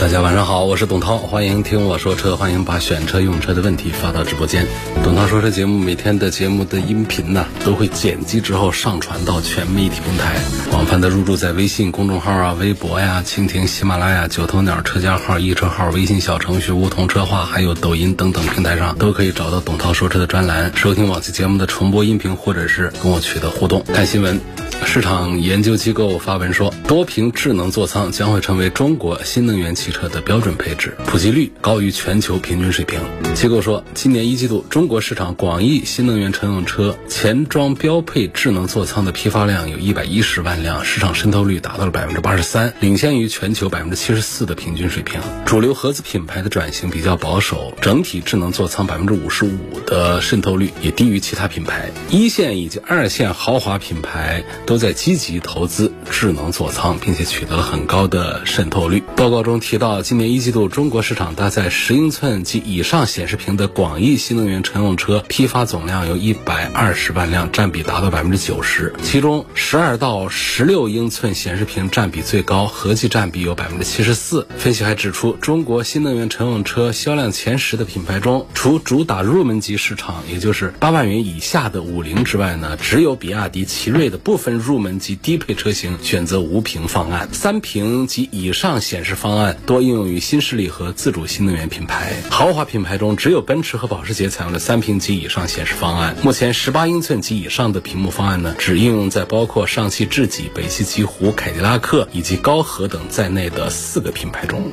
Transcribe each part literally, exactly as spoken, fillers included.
大家晚上好，我是董涛，欢迎听我说车，欢迎把选车用车的问题发到直播间。董涛说车节目每天的节目的音频呢、啊，都会剪辑之后上传到全媒体平台，广泛的入驻在微信公众号啊、微博呀、啊、蜻蜓、喜马拉雅、九头鸟车家号、易车号、微信小程序、梧桐车话，还有抖音等等平台上，都可以找到董涛说车的专栏，收听往期节目的重播音频，或者是跟我取得互动。看新闻，市场研究机构发文说，多屏智能座舱将会成为中国新能源汽车的标准配置，普及率高于全球平均水平。机构说，今年一季度中国市场广义新能源乘用车前装标配智能座舱的批发量有一百一十万辆，市场渗透率达到了 百分之八十三， 领先于全球 百分之七十四 的平均水平。主流合资品牌的转型比较保守，整体智能座舱 百分之五十五 的渗透率也低于其他品牌。一线以及二线豪华品牌都在积极投资智能座舱，并且取得了很高的渗透率。报告中提到，今年一季度中国市场搭载十英寸及以上显示屏的广义新能源乘用车批发总量有一百二十万辆，占比达到 百分之九十， 其中十二到十六英寸显示屏占比最高，合计占比有 百分之七十四。 分析还指出，中国新能源乘用车销量前十的品牌中，除主打入门级市场，也就是八万元以下的五菱之外呢，只有比亚迪、奇瑞的部分入门及低配车型选择无屏方案，三屏及以上显示方案多应用于新势力和自主新能源品牌。豪华品牌中，只有奔驰和保时捷采用了三屏及以上显示方案。目前十八英寸及以上的屏幕方案呢，只应用在包括上汽智己、北汽极狐、凯迪拉克以及高和等在内的四个品牌中。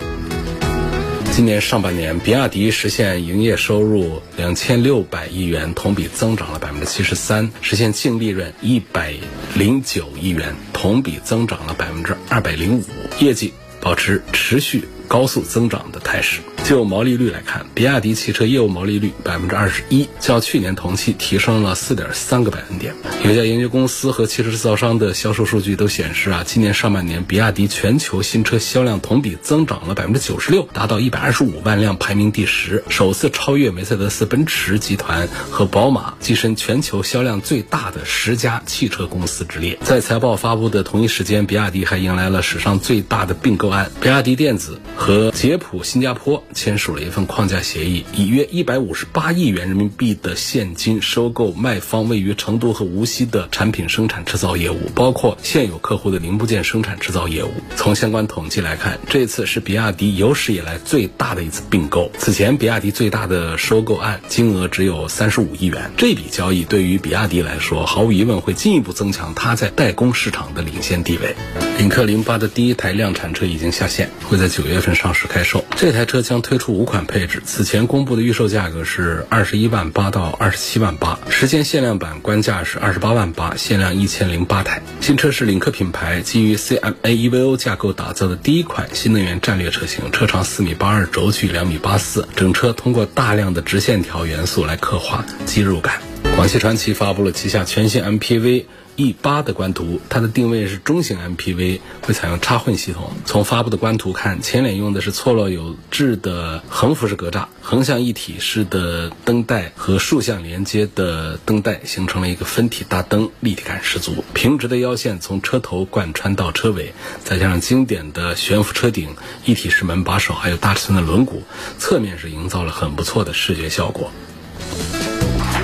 今年上半年，比亚迪实现营业收入两千六百亿元，同比增长了 百分之七十三， 实现净利润一百零九亿元，同比增长了 百分之二百零五， 业绩保持持续高速增长的态势。就毛利率来看，比亚迪汽车业务毛利率 百分之二十一， 较去年同期提升了 四点三个百分点。有家研究公司和汽车制造商的销售数据都显示啊，今年上半年比亚迪全球新车销量同比增长了 百分之九十六， 达到一百二十五万辆，排名第十，首次超越梅赛德斯奔驰集团和宝马，跻身全球销量最大的十家汽车公司之列。在财报发布的同一时间，比亚迪还迎来了史上最大的并购案，比亚迪电子和捷普新加坡签署了一份框架协议，以约一百五十八亿元人民币的现金收购卖方位于成都和无锡的产品生产制造业务，包括现有客户的零部件生产制造业务。从相关统计来看，这次是比亚迪有史以来最大的一次并购。此前比亚迪最大的收购案金额只有三十五亿元，这笔交易对于比亚迪来说，毫无疑问会进一步增强它在代工市场的领先地位。领克零八的第一台量产车已经下线，会在九月份上市开售。这台车将推出五款配置，此前公布的预售价格是二十一万八到二十七万八，时间限量版官价是二十八万八，限量一千零八台。新车是领克品牌基于 C M A E V O 架构打造的第一款新能源战略车型，车长四米八二，轴距两米八四，整车通过大量的直线条元素来刻画肌肉感。广汽传祺发布了旗下全新 M P V。E 八 的官图，它的定位是中型 M P V， 会采用插混系统。从发布的官图看，前脸用的是错落有致的横幅式格栅，横向一体式的灯带和竖向连接的灯带形成了一个分体大灯，立体感十足。平直的腰线从车头贯穿到车尾，再加上经典的悬浮车顶、一体式门把手，还有大尺寸的轮毂，侧面是营造了很不错的视觉效果。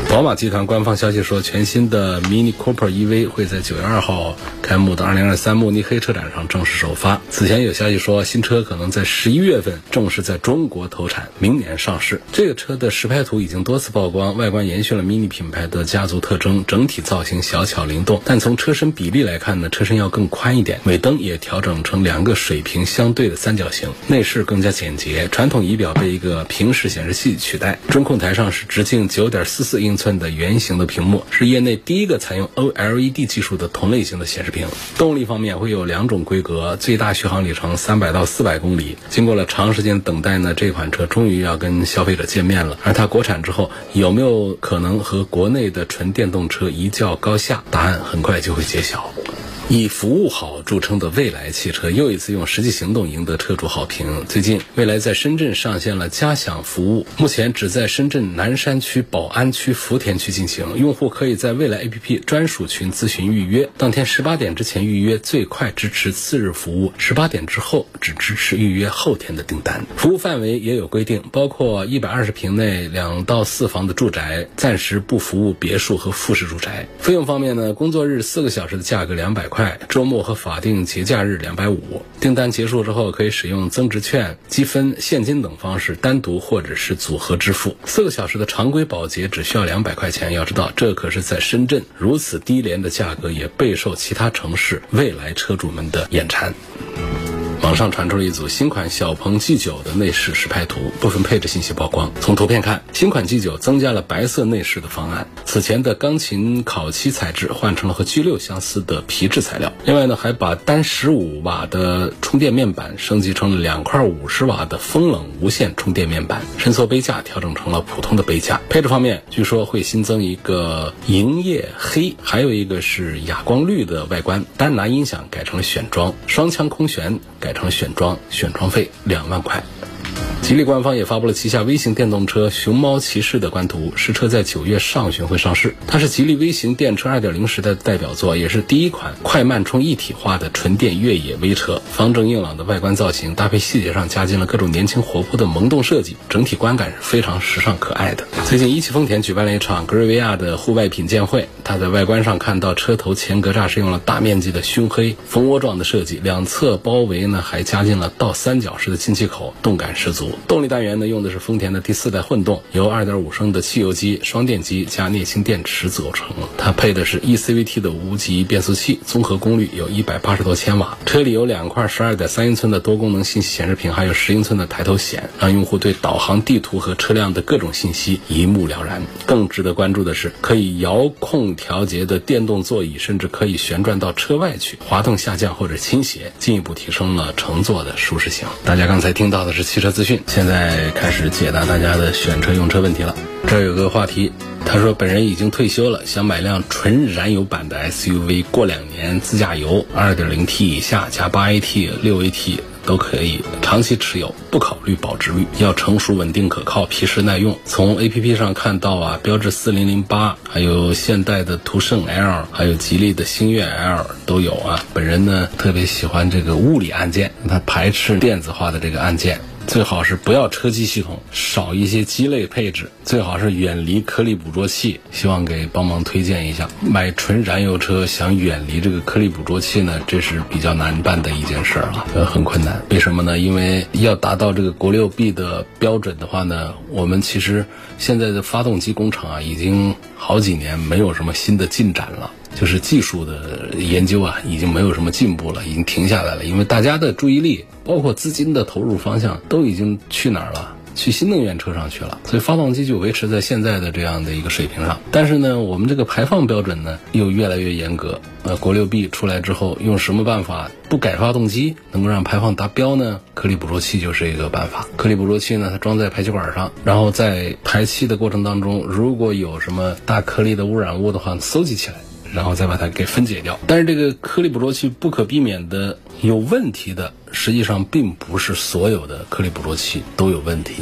宝马集团官方消息说，全新的 Mini Cooper E V 会在九月二号开幕的二零二三慕尼黑车展上正式首发。此前有消息说，新车可能在十一月份正式在中国投产，明年上市。这个车的实拍图已经多次曝光，外观延续了 Mini 品牌的家族特征，整体造型小巧灵动，但从车身比例来看呢，车身要更宽一点，尾灯也调整成两个水平相对的三角形。内饰更加简洁，传统仪表被一个平视显示器取代，中控台上是直径 九点四四英寸寸的圆形的屏幕，是业内第一个采用 O L E D 技术的同类型的显示屏。动力方面会有两种规格，最大续航里程三百到四百公里。经过了长时间等待呢，这款车终于要跟消费者见面了。而它国产之后有没有可能和国内的纯电动车一较高下？答案很快就会揭晓。以服务好著称的蔚来汽车又一次用实际行动赢得车主好评。最近蔚来在深圳上线了家享服务，目前只在深圳南山区、宝安区、福田区进行，用户可以在蔚来 A P P 专属群咨询预约，当天十八点之前预约最快支持次日服务，十八点之后只支持预约后天的订单。服务范围也有规定，包括一百二十平内两到四房的住宅，暂时不服务别墅和复式住宅。费用方面呢，工作日四个小时的价格两百块，周末和法定节假日两百五十，订单结束之后可以使用增值券、积分、现金等方式单独或者是组合支付。四个小时的常规保洁只需要两百块钱，要知道这可是在深圳，如此低廉的价格也备受其他城市未来车主们的眼馋。网上传出了一组新款小鹏 G 九 的内饰实拍图，部分配置信息曝光。从图片看，新款 G 九 增加了白色内饰的方案，此前的钢琴烤漆材质换成了和 G 六 相似的皮质材料。另外呢，还把单十五瓦的充电面板升级成了两块五十瓦的风冷无线充电面板，伸缩杯架调整成了普通的杯架。配置方面，据说会新增一个银液黑，还有一个是哑光绿的外观。丹拿音响改成了选装，双腔空悬改成选装，选装费两万块。吉利官方也发布了旗下微型电动车熊猫骑士的官图，实车在九月上旬会上市。它是吉利微型电车 二点零 时代的代表作，也是第一款快慢充一体化的纯电越野微车。方正硬朗的外观造型搭配细节上加进了各种年轻活泼的萌动设计，整体观感是非常时尚可爱的。最近一汽丰田举办了一场格瑞维亚的户外品鉴会，它在外观上看到车头前格栅是用了大面积的熏黑蜂窝状的设计，两侧包围呢还加进了倒三角式的进气口，动感十足。动力单元呢用的是丰田的第四代混动，由 二点五升的汽油机、双电机加镍氢电池组成。它配的是 E C V T 的无级变速器，综合功率有一百八十多千瓦。车里有两块 十二点三英寸的多功能信息显示屏，还有十英寸的抬头显，让用户对导航、地图和车辆的各种信息一目了然。更值得关注的是，可以遥控调节的电动座椅甚至可以旋转到车外去，滑动下降或者倾斜，进一步提升了乘坐的舒适性。大家刚才听到的是汽车资讯，现在开始解答大家的选车用车问题了。这儿有个话题，他说本人已经退休了，想买辆纯燃油版的 S U V， 过两年自驾游， 二点零T 以下加 八 A T 六 A T 都可以，长期持有，不考虑保值率，要成熟稳定可靠，皮实耐用。从 A P P 上看到啊，标致四零零八，还有现代的途胜 L， 还有吉利的星越 L 都有啊。本人呢特别喜欢这个物理按键，他排斥电子化的这个按键，最好是不要车机系统，少一些机类配置，最好是远离颗粒捕捉器。希望给帮忙推荐一下。买纯燃油车想远离这个颗粒捕捉器呢，这是比较难办的一件事啊，很困难。为什么呢？因为要达到这个国六 B 的标准的话呢，我们其实现在的发动机工厂啊，已经好几年没有什么新的进展了。就是技术的研究啊，已经没有什么进步了，已经停下来了。因为大家的注意力，包括资金的投入方向，都已经去哪儿了？去新能源车上去了，所以发动机就维持在现在的这样的一个水平上。但是呢，我们这个排放标准呢又越来越严格。呃，国六 B 出来之后，用什么办法不改发动机能够让排放达标呢？颗粒捕捉器就是一个办法。颗粒捕捉器呢，它装在排气管上，然后在排气的过程当中，如果有什么大颗粒的污染物的话，搜集起来，然后再把它给分解掉。但是这个颗粒捕捉器不可避免的有问题的，实际上并不是所有的颗粒捕捉器都有问题，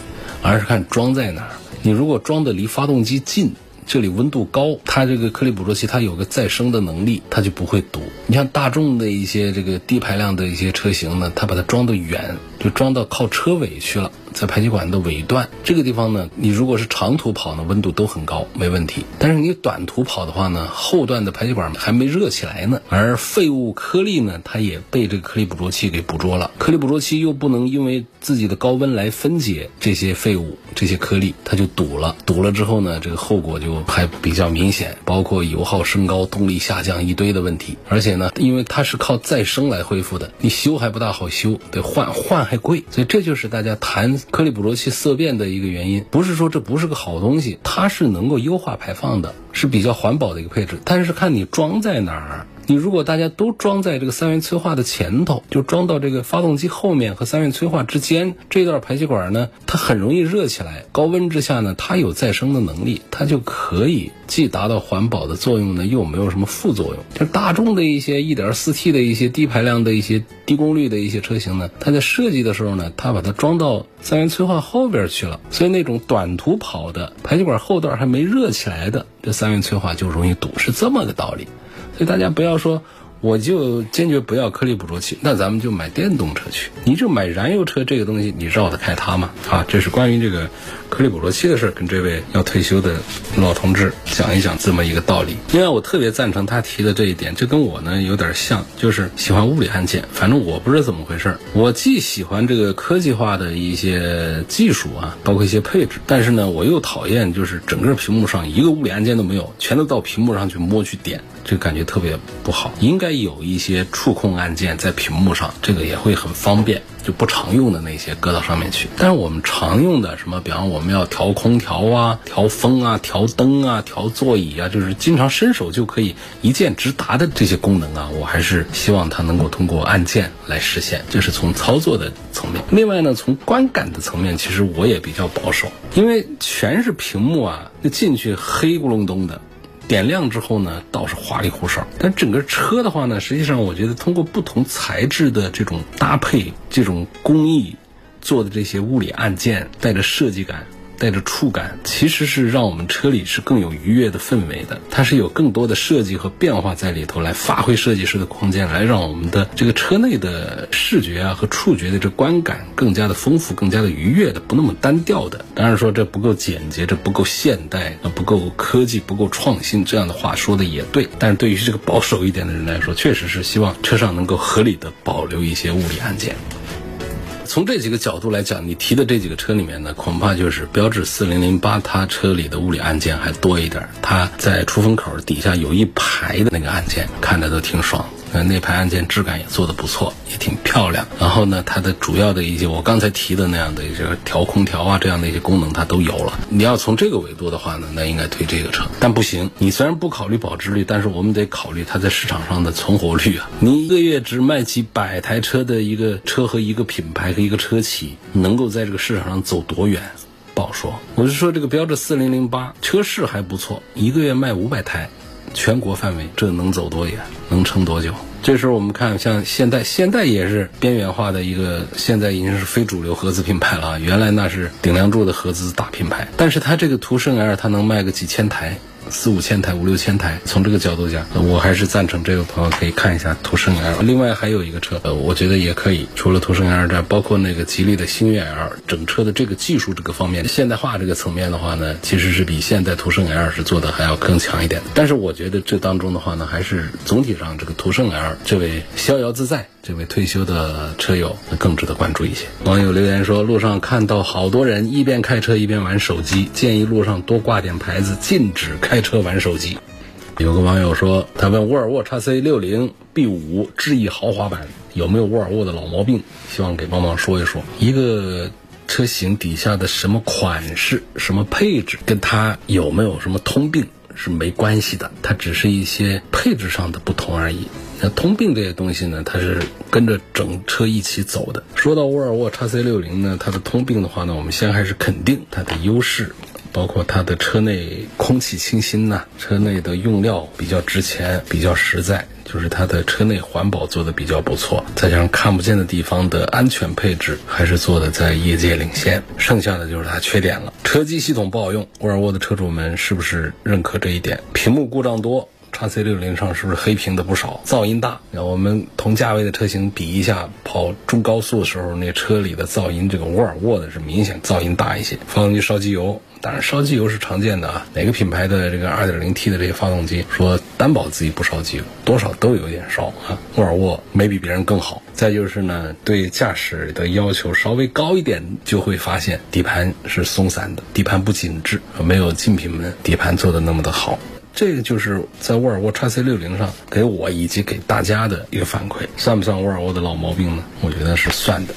而是看装在哪儿。你如果装的离发动机近，这里温度高，它这个颗粒捕捉器它有个再生的能力，它就不会堵。你像大众的一些这个低排量的一些车型呢，它把它装得远，就装到靠车尾去了，在排气管的尾段这个地方呢，你如果是长途跑呢，温度都很高，没问题。但是你短途跑的话呢，后段的排气管还没热起来呢，而废物颗粒呢，它也被这个颗粒捕捉器给捕捉了。颗粒捕捉器又不能因为自己的高温来分解这些废物，这些颗粒它就堵了。堵了之后呢，这个后果就还比较明显，包括油耗升高、动力下降一堆的问题。而且呢，因为它是靠再生来恢复的，你修还不大好修，得换换还贵。所以这就是大家谈颗粒捕捉器色变的一个原因，不是说这不是个好东西，它是能够优化排放的，是比较环保的一个配置，但是看你装在哪儿。你如果大家都装在这个三元催化的前头，就装到这个发动机后面和三元催化之间这段排气管呢，它很容易热起来，高温之下呢，它有再生的能力，它就可以既达到环保的作用呢，又没有什么副作用。就大众的一些 一点四T 的一些低排量的一些低功率的一些车型呢，它在设计的时候呢，它把它装到三元催化后边去了，所以那种短途跑的排气管后段还没热起来的，这三元催化就容易堵，是这么个道理。所以大家不要说我就坚决不要颗粒捕捉器，那咱们就买电动车去，你就买燃油车，这个东西你绕得开它吗？啊，这是关于这个颗粒捕捉器的事，跟这位要退休的老同志讲一讲这么一个道理。另外我特别赞成他提的这一点，这跟我呢有点像，就是喜欢物理按键。反正我不知道怎么回事，我既喜欢这个科技化的一些技术啊，包括一些配置，但是呢我又讨厌就是整个屏幕上一个物理按键都没有，全都到屏幕上去摸去点，这感觉特别不好。应该有一些触控按键在屏幕上，这个也会很方便，就不常用的那些搁到上面去。但是我们常用的什么，比方我们要调空调啊，调风啊，调灯啊，调座椅啊，就是经常伸手就可以一键直达的这些功能啊，我还是希望它能够通过按键来实现，这是从操作的层面。另外呢，从观感的层面，其实我也比较保守，因为全是屏幕啊，那进去黑咕隆咚的，点亮之后呢倒是花里胡哨，但整个车的话呢，实际上我觉得通过不同材质的这种搭配，这种工艺做的这些物理按键，带着设计感，带着触感，其实是让我们车里是更有愉悦的氛围的，它是有更多的设计和变化在里头，来发挥设计师的空间，来让我们的这个车内的视觉啊和触觉的这观感更加的丰富，更加的愉悦的，不那么单调的。当然说这不够简洁，这不够现代，不够科技，不够创新，这样的话说的也对，但是对于这个保守一点的人来说，确实是希望车上能够合理的保留一些物理按键。从这几个角度来讲，你提的这几个车里面呢，恐怕就是标致四零零八，它车里的物理按键还多一点，它在出风口底下有一排的那个按键，看着都挺爽，那排按键质感也做得不错，也挺漂亮。然后呢，它的主要的一些我刚才提的那样的一些调空调啊这样的一些功能它都有了。你要从这个维度的话呢，那应该推这个车。但不行，你虽然不考虑保值率，但是我们得考虑它在市场上的存活率啊。你一个月只卖几百台车的一个车和一个品牌和一个车企，能够在这个市场上走多远？不好说。我是说这个标致四零零八车市还不错，一个月卖五百台，全国范围，这能走多远，能撑多久？这时候我们看像现代，现代也是边缘化的一个，现在已经是非主流合资品牌了，原来那是顶梁柱的合资大品牌，但是它这个途胜 L 它能卖个几千台，四五千台，五六千台，从这个角度讲，我还是赞成这位朋友可以看一下途胜 L。 另外还有一个车，呃，我觉得也可以，除了途胜 L 站，包括那个吉利的星越 L， 整车的这个技术这个方面，现代化这个层面的话呢，其实是比现在途胜 L 是做的还要更强一点的。但是我觉得这当中的话呢，还是总体上这个途胜 L 这位逍遥自在，这位退休的车友更值得关注一些。网友留言说，路上看到好多人一边开车一边玩手机，建议路上多挂点牌子，禁止开车玩手机。有个网友说，他问沃尔沃 X C 六零 B 五 智逸豪华版有没有沃尔沃的老毛病，希望给帮忙说一说。一个车型底下的什么款式什么配置跟它有没有什么通病是没关系的，它只是一些配置上的不同而已。那通病这些东西呢，它是跟着整车一起走的。说到沃尔沃 X C 六零 呢，它的通病的话呢，我们先还是肯定它的优势，包括它的车内空气清新呐，车内的用料比较值钱，比较实在，就是它的车内环保做得比较不错，再加上看不见的地方的安全配置还是做得在业界领先。剩下的就是它缺点了，车机系统不好用，沃尔沃的车主们是不是认可这一点？屏幕故障多，X C 六零 上是不是黑屏的不少，噪音大？我们同价位的车型比一下，跑中高速的时候，那车里的噪音，这个沃尔沃的是明显噪音大一些。发动机烧机油，当然烧机油是常见的啊，哪个品牌的这个 二点零 T 的这些发动机说担保自己不烧机油，多少都有点烧啊。沃尔沃没比别人更好。再就是呢，对驾驶的要求稍微高一点，就会发现底盘是松散的，底盘不紧致，没有竞品们底盘做的那么的好。这个就是在沃尔沃 X C 六零 上给我以及给大家的一个反馈。算不算沃尔沃的老毛病呢？我觉得是算的。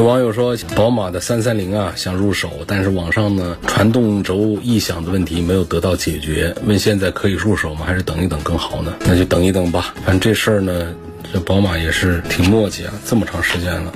有网友说宝马的三三零啊想入手，但是网上呢传动轴异响的问题没有得到解决，问现在可以入手吗？还是等一等更好呢？那就等一等吧，反正这事儿呢这宝马也是挺磨叽啊，这么长时间了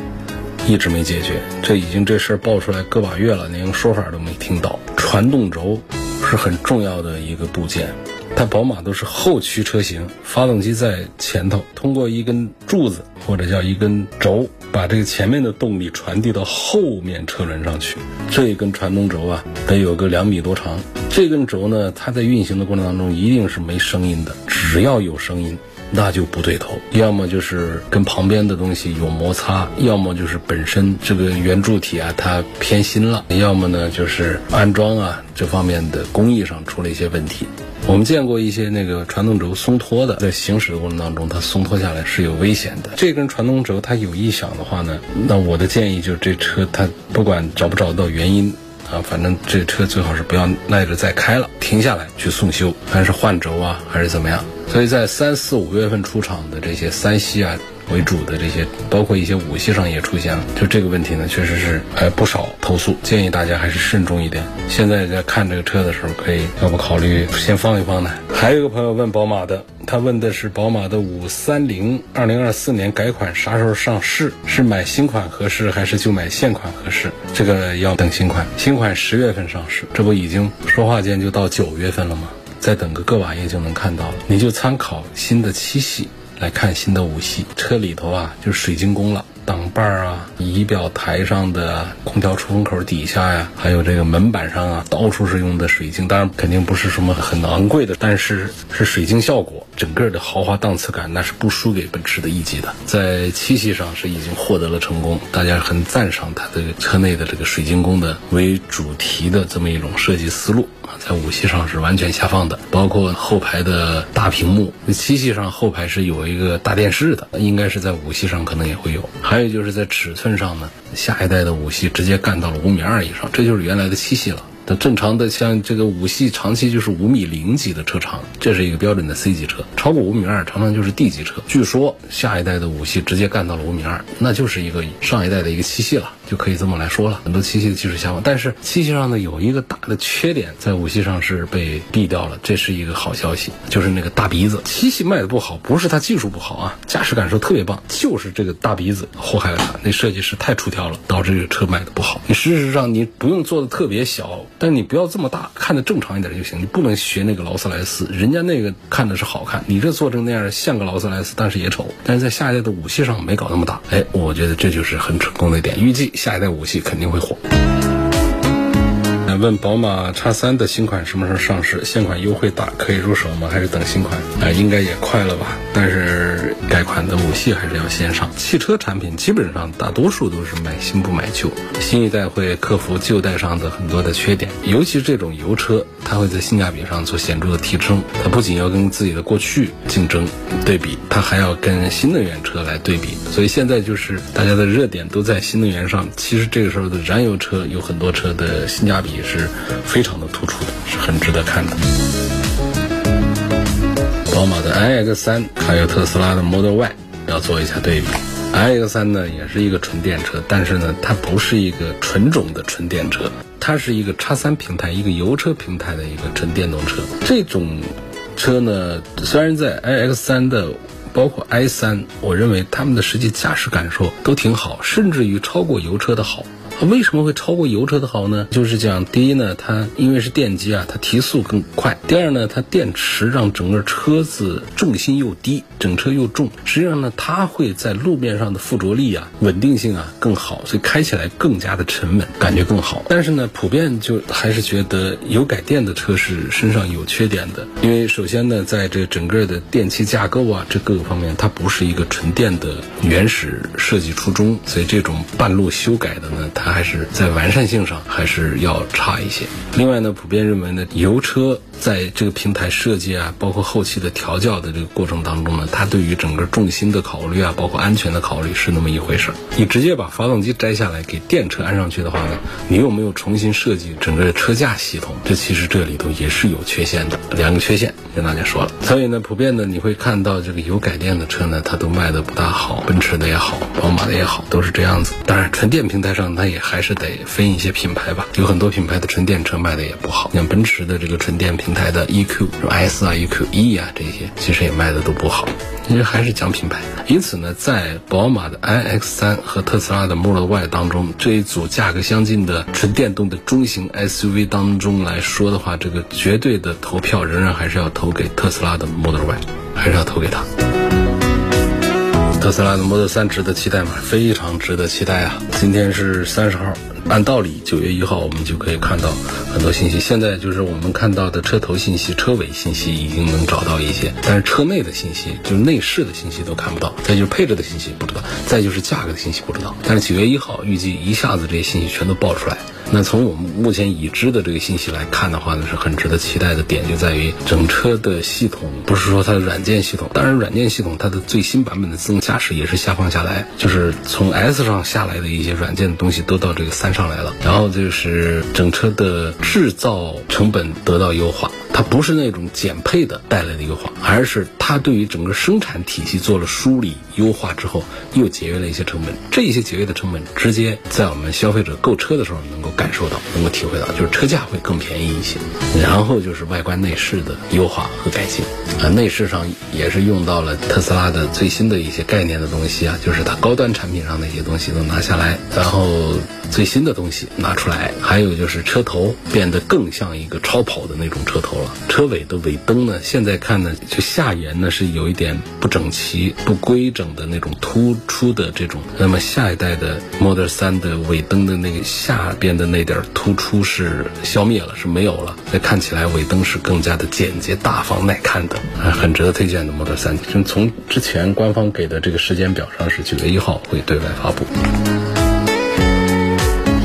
一直没解决，这已经这事儿爆出来个把月了，连说法都没听到。传动轴是很重要的一个部件，但宝马都是后驱车型，发动机在前头，通过一根柱子或者叫一根轴，把这个前面的动力传递到后面车轮上去。这一根传动轴啊，得有个两米多长。这根轴呢，它在运行的过程当中一定是没声音的，只要有声音那就不对头，要么就是跟旁边的东西有摩擦，要么就是本身这个圆柱体啊它偏心了，要么呢就是安装啊这方面的工艺上出了一些问题。我们见过一些那个传动轴松脱的，在行驶的过程当中它松脱下来是有危险的。这根传动轴它有异响的话呢，那我的建议就是这车它不管找不找到原因啊，反正这车最好是不要赖着再开了，停下来去送修，还是换轴啊，还是怎么样。所以在三四五月份出厂的这些三系啊为主的这些，包括一些五系上也出现了，就这个问题呢确实是还不少投诉，建议大家还是慎重一点。现在在看这个车的时候可以要不考虑先放一放呢。还有一个朋友问宝马的，他问的是宝马的五三零二零二四年改款啥时候上市，是买新款合适还是就买现款合适？这个要等新款，新款十月份上市，这不已经说话间就到九月份了吗？再等个个把月就能看到了，你就参考新的七系来看新的五系，车里头啊就是水晶宫了，挡把啊，仪表台上的空调出风口底下呀、啊，还有这个门板上啊，到处是用的水晶。当然肯定不是什么很昂贵的，但是是水晶效果，整个的豪华档次感那是不输给奔驰的一级的。在七系上是已经获得了成功，大家很赞赏它的车内的这个水晶宫的为主题的这么一种设计思路啊，在五系上是完全下放的，包括后排的大屏幕。七系上后排是有一个大电视的，应该是在五系上可能也会有。还有就是在尺寸上呢，下一代的五系直接干到了五米二以上，这就是原来的七系了。那正常的像这个五系长期就是五米零级的车长，这是一个标准的 C 级车，超过五米二常常就是 D 级车。据说下一代的五系直接干到了五米二，那就是一个上一代的一个七系了，就可以这么来说了。很多七系的技术下放，但是七系上呢有一个大的缺点，在五系上是被避掉了，这是一个好消息，就是那个大鼻子。七系卖的不好，不是它技术不好啊，驾驶感受特别棒，就是这个大鼻子祸害了它。那设计师太出挑了，导致这个车卖的不好。你事实上你不用做的特别小，但是你不要这么大，看得正常一点就行。你不能学那个劳斯莱斯，人家那个看的是好看，你这做成那样像个劳斯莱斯，但是也丑。但是在下一代的五系上没搞那么大，哎，我觉得这就是很成功的一点。预计下一代五系肯定会火。问宝马 X 三 的新款什么时候上市，现款优惠大可以入手吗？还是等新款？啊、呃，应该也快了吧，但是改款的五系还是要先上。汽车产品基本上大多数都是买新不买旧，新一代会克服旧代上的很多的缺点，尤其这种油车它会在性价比上做显著的提升，它不仅要跟自己的过去竞争对比，它还要跟新能源车来对比。所以现在就是大家的热点都在新能源上，其实这个时候的燃油车有很多车的性价比是非常的突出的，是很值得看的。宝马的 i X 三 还有特斯拉的 Model Y 要做一下对比。i X 三 呢也是一个纯电车，但是呢它不是一个纯种的纯电车，它是一个 X 三 平台，一个油车平台的一个纯电动车。这种车呢虽然在 i X 三 的包括 i 三， 我认为他们的实际驾驶感受都挺好，甚至于超过油车的好。为什么会超过油车的好呢？就是讲第一呢，它因为是电机啊，它提速更快。第二呢，它电池让整个车子重心又低，整车又重，实际上呢它会在路面上的附着力啊稳定性啊更好，所以开起来更加的沉稳，感觉更好。但是呢普遍就还是觉得油改电的车是身上有缺点的，因为首先呢在这整个的电气架构啊这各个方面它不是一个纯电的原始设计初衷，所以这种半路修改的呢它它还是在完善性上还是要差一些。另外呢普遍认为呢油车在这个平台设计啊，包括后期的调教的这个过程当中呢，它对于整个重心的考虑啊，包括安全的考虑是那么一回事。你直接把发动机摘下来给电车安上去的话呢，你有没有重新设计整个车架系统？这其实这里头也是有缺陷的，两个缺陷跟大家说了。所以呢，普遍的你会看到这个油改电的车呢，它都卖的不大好，奔驰的也好，宝马的也好，都是这样子。当然，纯电平台上它也还是得分一些品牌吧，有很多品牌的纯电车卖的也不好，像奔驰的这个纯电平台的 E Q S 啊、E Q E 啊这些，其实也卖的都不好。其实还是讲品牌。因此呢，在宝马的 i X 三 和特斯拉的 Model Y 当中，这一组价格相近的纯电动的中型 S U V 当中来说的话，这个绝对的投票仍然还是要投给特斯拉的 Model Y， 还是要投给它。特斯拉的 Model 三值得期待吗？非常值得期待啊！今天是三十号，按道理九月一号我们就可以看到很多信息，现在就是我们看到的车头信息、车尾信息已经能找到一些，但是车内的信息，就是内饰的信息都看不到，再就是配置的信息不知道，再就是价格的信息不知道。但是九月一号预计一下子这些信息全都爆出来，那从我们目前已知的这个信息来看的话呢，是很值得期待的点就在于整车的系统，不是说它的软件系统，当然软件系统它的最新版本的自动驾驶也是下放下来，就是从 S 上下来的一些软件的东西都到这个三上来了，然后就是整车的制造成本得到优化，它不是那种减配的带来的优化，而是它对于整个生产体系做了梳理优化之后，又节约了一些成本，这些节约的成本直接在我们消费者购车的时候能够感受到，能够体会到，就是车价会更便宜一些，然后就是外观内饰的优化和改进啊，内饰上也是用到了特斯拉的最新的一些概念的东西啊，就是它高端产品上的一些东西都拿下来，然后最新的东西拿出来，还有就是车头变得更像一个超跑的那种车头了，车尾的尾灯呢，现在看呢，就下沿呢是有一点不整齐、不规整的那种突出的这种，那么下一代的 Model 三的尾灯的那个下边的那点突出是消灭了，是没有了，那看起来尾灯是更加的简洁、大方、耐看的，很值得推荐的 Model 三。从之前官方给的这个时间表上是九月一号会对外发布。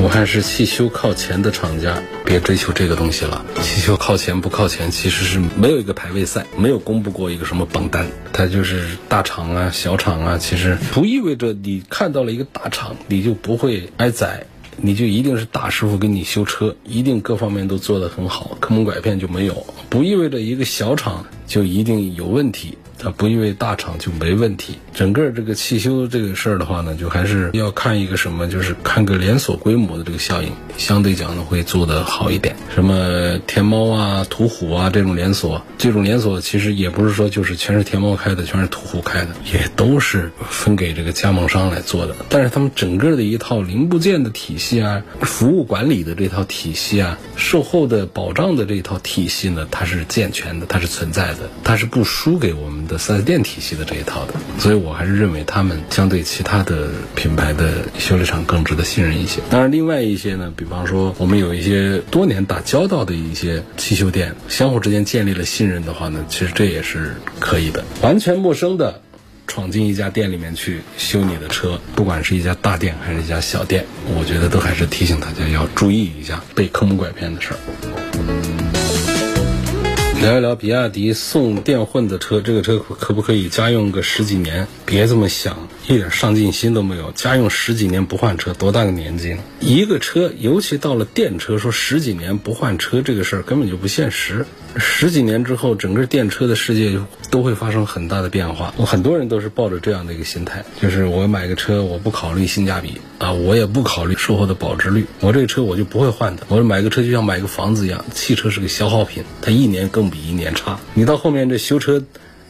武汉市汽修靠前的厂家别追求这个东西了，汽修靠前不靠前其实是没有一个排位赛，没有公布过一个什么榜单，它就是大厂啊、小厂啊，其实不意味着你看到了一个大厂你就不会挨宰，你就一定是大师傅给你修车，一定各方面都做得很好，坑蒙拐骗就没有，不意味着一个小厂就一定有问题，它不因为大厂就没问题。整个这个汽修这个事儿的话呢，就还是要看一个什么，就是看个连锁规模的这个效应，相对讲呢会做得好一点。什么天猫啊、途虎啊这种连锁，这种连锁其实也不是说就是全是天猫开的、全是途虎开的，也都是分给这个加盟商来做的。但是他们整个的一套零部件的体系啊、服务管理的这套体系啊、售后的保障的这套体系呢，它是健全的，它是存在的，它是不输给我们的四 S 店体系的这一套的，所以我还是认为他们相对其他的品牌的修理厂更值得信任一些。当然另外一些呢，比方说我们有一些多年打交道的一些汽修店，相互之间建立了信任的话呢，其实这也是可以的。完全陌生的闯进一家店里面去修你的车，不管是一家大店还是一家小店，我觉得都还是提醒大家要注意一下被坑蒙拐骗的事儿。聊一聊比亚迪宋电混的车，这个车可不可以家用个十几年？别这么想，一点上进心都没有，家用十几年不换车，多大个年纪呢？一个车，尤其到了电车，说十几年不换车这个事儿根本就不现实。十几年之后，整个电车的世界都会发生很大的变化。很多人都是抱着这样的一个心态，就是我买个车，我不考虑性价比啊，我也不考虑售后的保值率，我这个车我就不会换的。我买个车就像买个房子一样，汽车是个消耗品，它一年更比一年差。你到后面这修车，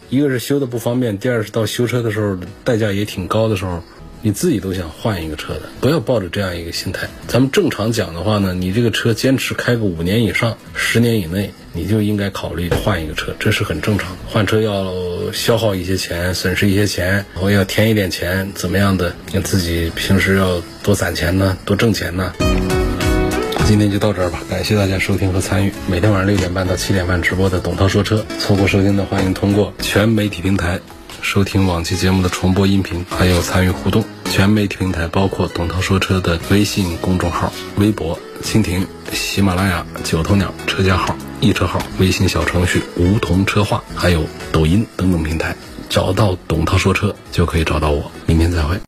一个是修的不方便，第二是到修车的时候代价也挺高的时候，你自己都想换一个车的，不要抱着这样一个心态。咱们正常讲的话呢，你这个车坚持开个五年以上、十年以内，你就应该考虑换一个车，这是很正常的。换车要消耗一些钱，损失一些钱，然后要添一点钱，怎么样的？你自己平时要多攒钱呢，多挣钱呢。今天就到这儿吧，感谢大家收听和参与每天晚上六点半到七点半直播的董涛说车。错过收听的，欢迎通过全媒体平台收听往期节目的重播音频，还有参与互动。全媒体平台包括董涛说车的微信公众号、微博、蜻蜓、喜马拉雅、九头鸟车架号。易车号、微信小程序、梧桐车话，还有抖音等等平台，找到董涛说车就可以找到我。明天再会。